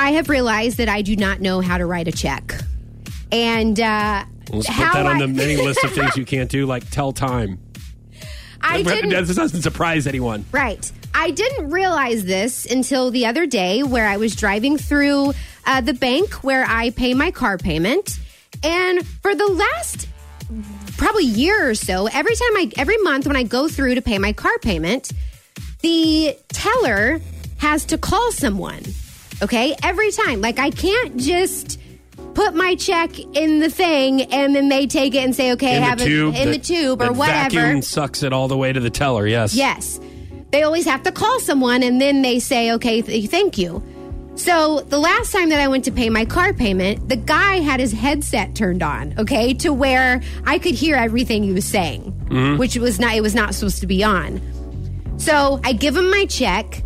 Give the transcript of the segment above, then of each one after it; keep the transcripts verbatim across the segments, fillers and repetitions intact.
I have realized that I do not know how to write a check. And uh, let's put that I- on the many list of things you can't do, like tell time. I didn't, this doesn't surprise anyone. Right. I didn't realize this until the other day where I was driving through uh, the bank where I pay my car payment. And for the last probably year or so, every time I, every month when I go through to pay my car payment, the teller has to call someone. Okay. Every time. Like I can't just put my check in the thing, and then they take it and say, okay, in have the tube, it in the, the tube or whatever. Vacuum sucks it all the way to the teller, yes. Yes. They always have to call someone, and then they say, okay, th- thank you. So the last time that I went to pay my car payment, the guy had his headset turned on, okay, to where I could hear everything he was saying, mm-hmm. which was not, it was not supposed to be on. So I give him my check.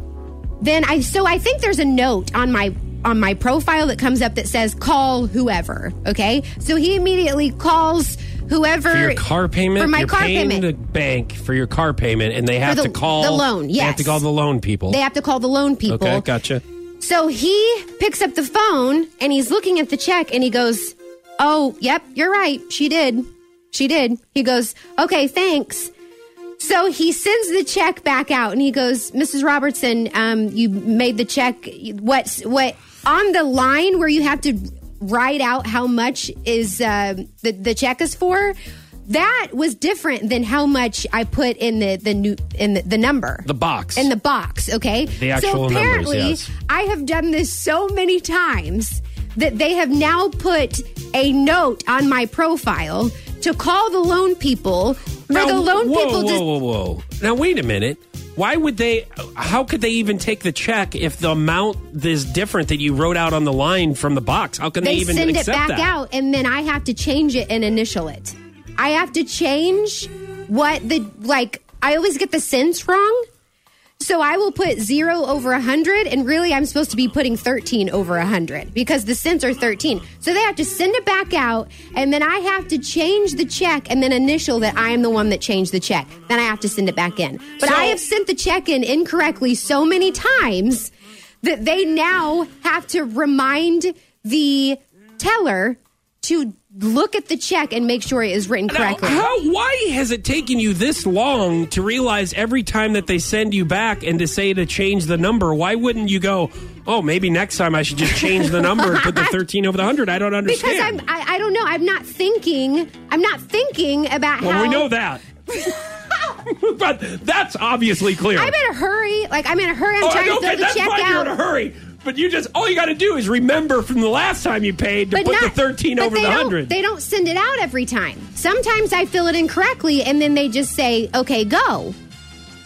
Then I, so I think there's a note on my on my profile that comes up that says call whoever, okay? So he immediately calls whoever. For your car payment? For my You're car paying payment. The bank for your car payment, and they have the, to call. The loan, yes. They have to call the loan people. They have to call the loan people. Okay, gotcha. So he picks up the phone, and he's looking at the check, and he goes, oh, yep, you're right. She did. She did. He goes, okay, thanks. So he sends the check back out, and he goes, Missus Robertson, um, you made the check. What, what, on the line where you have to write out how much is uh, the, the check is for, that was different than how much I put in the the new in the, the number, the box, in the box. Okay, the actual so apparently numbers, yes. I have done this so many times that they have now put a note on my profile to call the loan people. For now, the loan whoa, people, whoa, just, whoa, whoa, whoa! Now wait a minute. Why would they, how could they even take the check if the amount is different that you wrote out on the line from the box? How can they, they even accept that? They send it back out, and then I have to change it and initial it. I have to change what the, like, I always get the cents wrong. So I will put zero over one hundred, and really I'm supposed to be putting thirteen over one hundred because the cents are thirteen. So they have to send it back out, and then I have to change the check and then initial that I am the one that changed the check. Then I have to send it back in. But so, I have sent the check in incorrectly so many times that they now have to remind the teller to look at the check and make sure it is written correctly. Now, how, why has it taken you this long to realize every time that they send you back and to say to change the number? Why wouldn't you go, oh, maybe next time I should just change the number and put the thirteen over the one hundred? I don't understand. Because I'm, I, I don't know. I'm not thinking. I'm not thinking about well, how. Well, we know that. But that's obviously clear. I'm in a hurry. Like, I'm in a hurry. I'm oh, trying okay, to throw the that's check fine, out. You're in a hurry. But you just, all you got to do is remember from the last time you paid to but put not, the thirteen over the one hundred. They don't send it out every time. Sometimes I fill it in correctly, and then they just say, okay, go.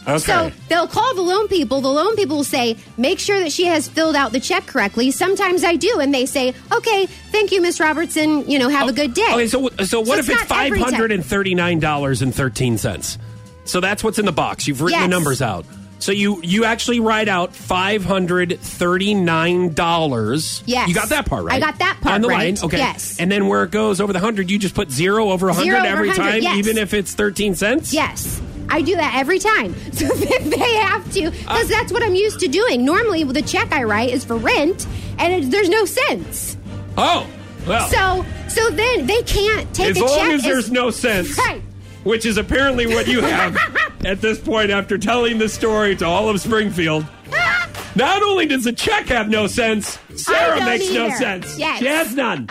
Okay. So they'll call the loan people. The loan people will say, make sure that she has filled out the check correctly. Sometimes I do, and they say, okay, thank you, Miss Robertson. You know, have oh, a good day. Okay, so, so what so if it's, it's five hundred thirty-nine dollars and thirteen cents? So that's what's in the box. You've written yes. the numbers out. So you, you actually write out five hundred thirty-nine dollars. Yes. You got that part right. I got that part right. On the right. line. Okay. Yes. And then where it goes over the one hundred, you just put zero over one hundred zero every over one hundred, time, yes. even if it's thirteen cents? Yes. I do that every time. So they have to, because uh, that's what I'm used to doing. Normally, the check I write is for rent, and it, there's no cents. Oh, well. So, so then they can't take a check. As long as there's no cents. Right. Which is apparently what you have at this point after telling the story to all of Springfield. Not only does the check have no sense, Sarah makes either. no sense. Yes. She has none.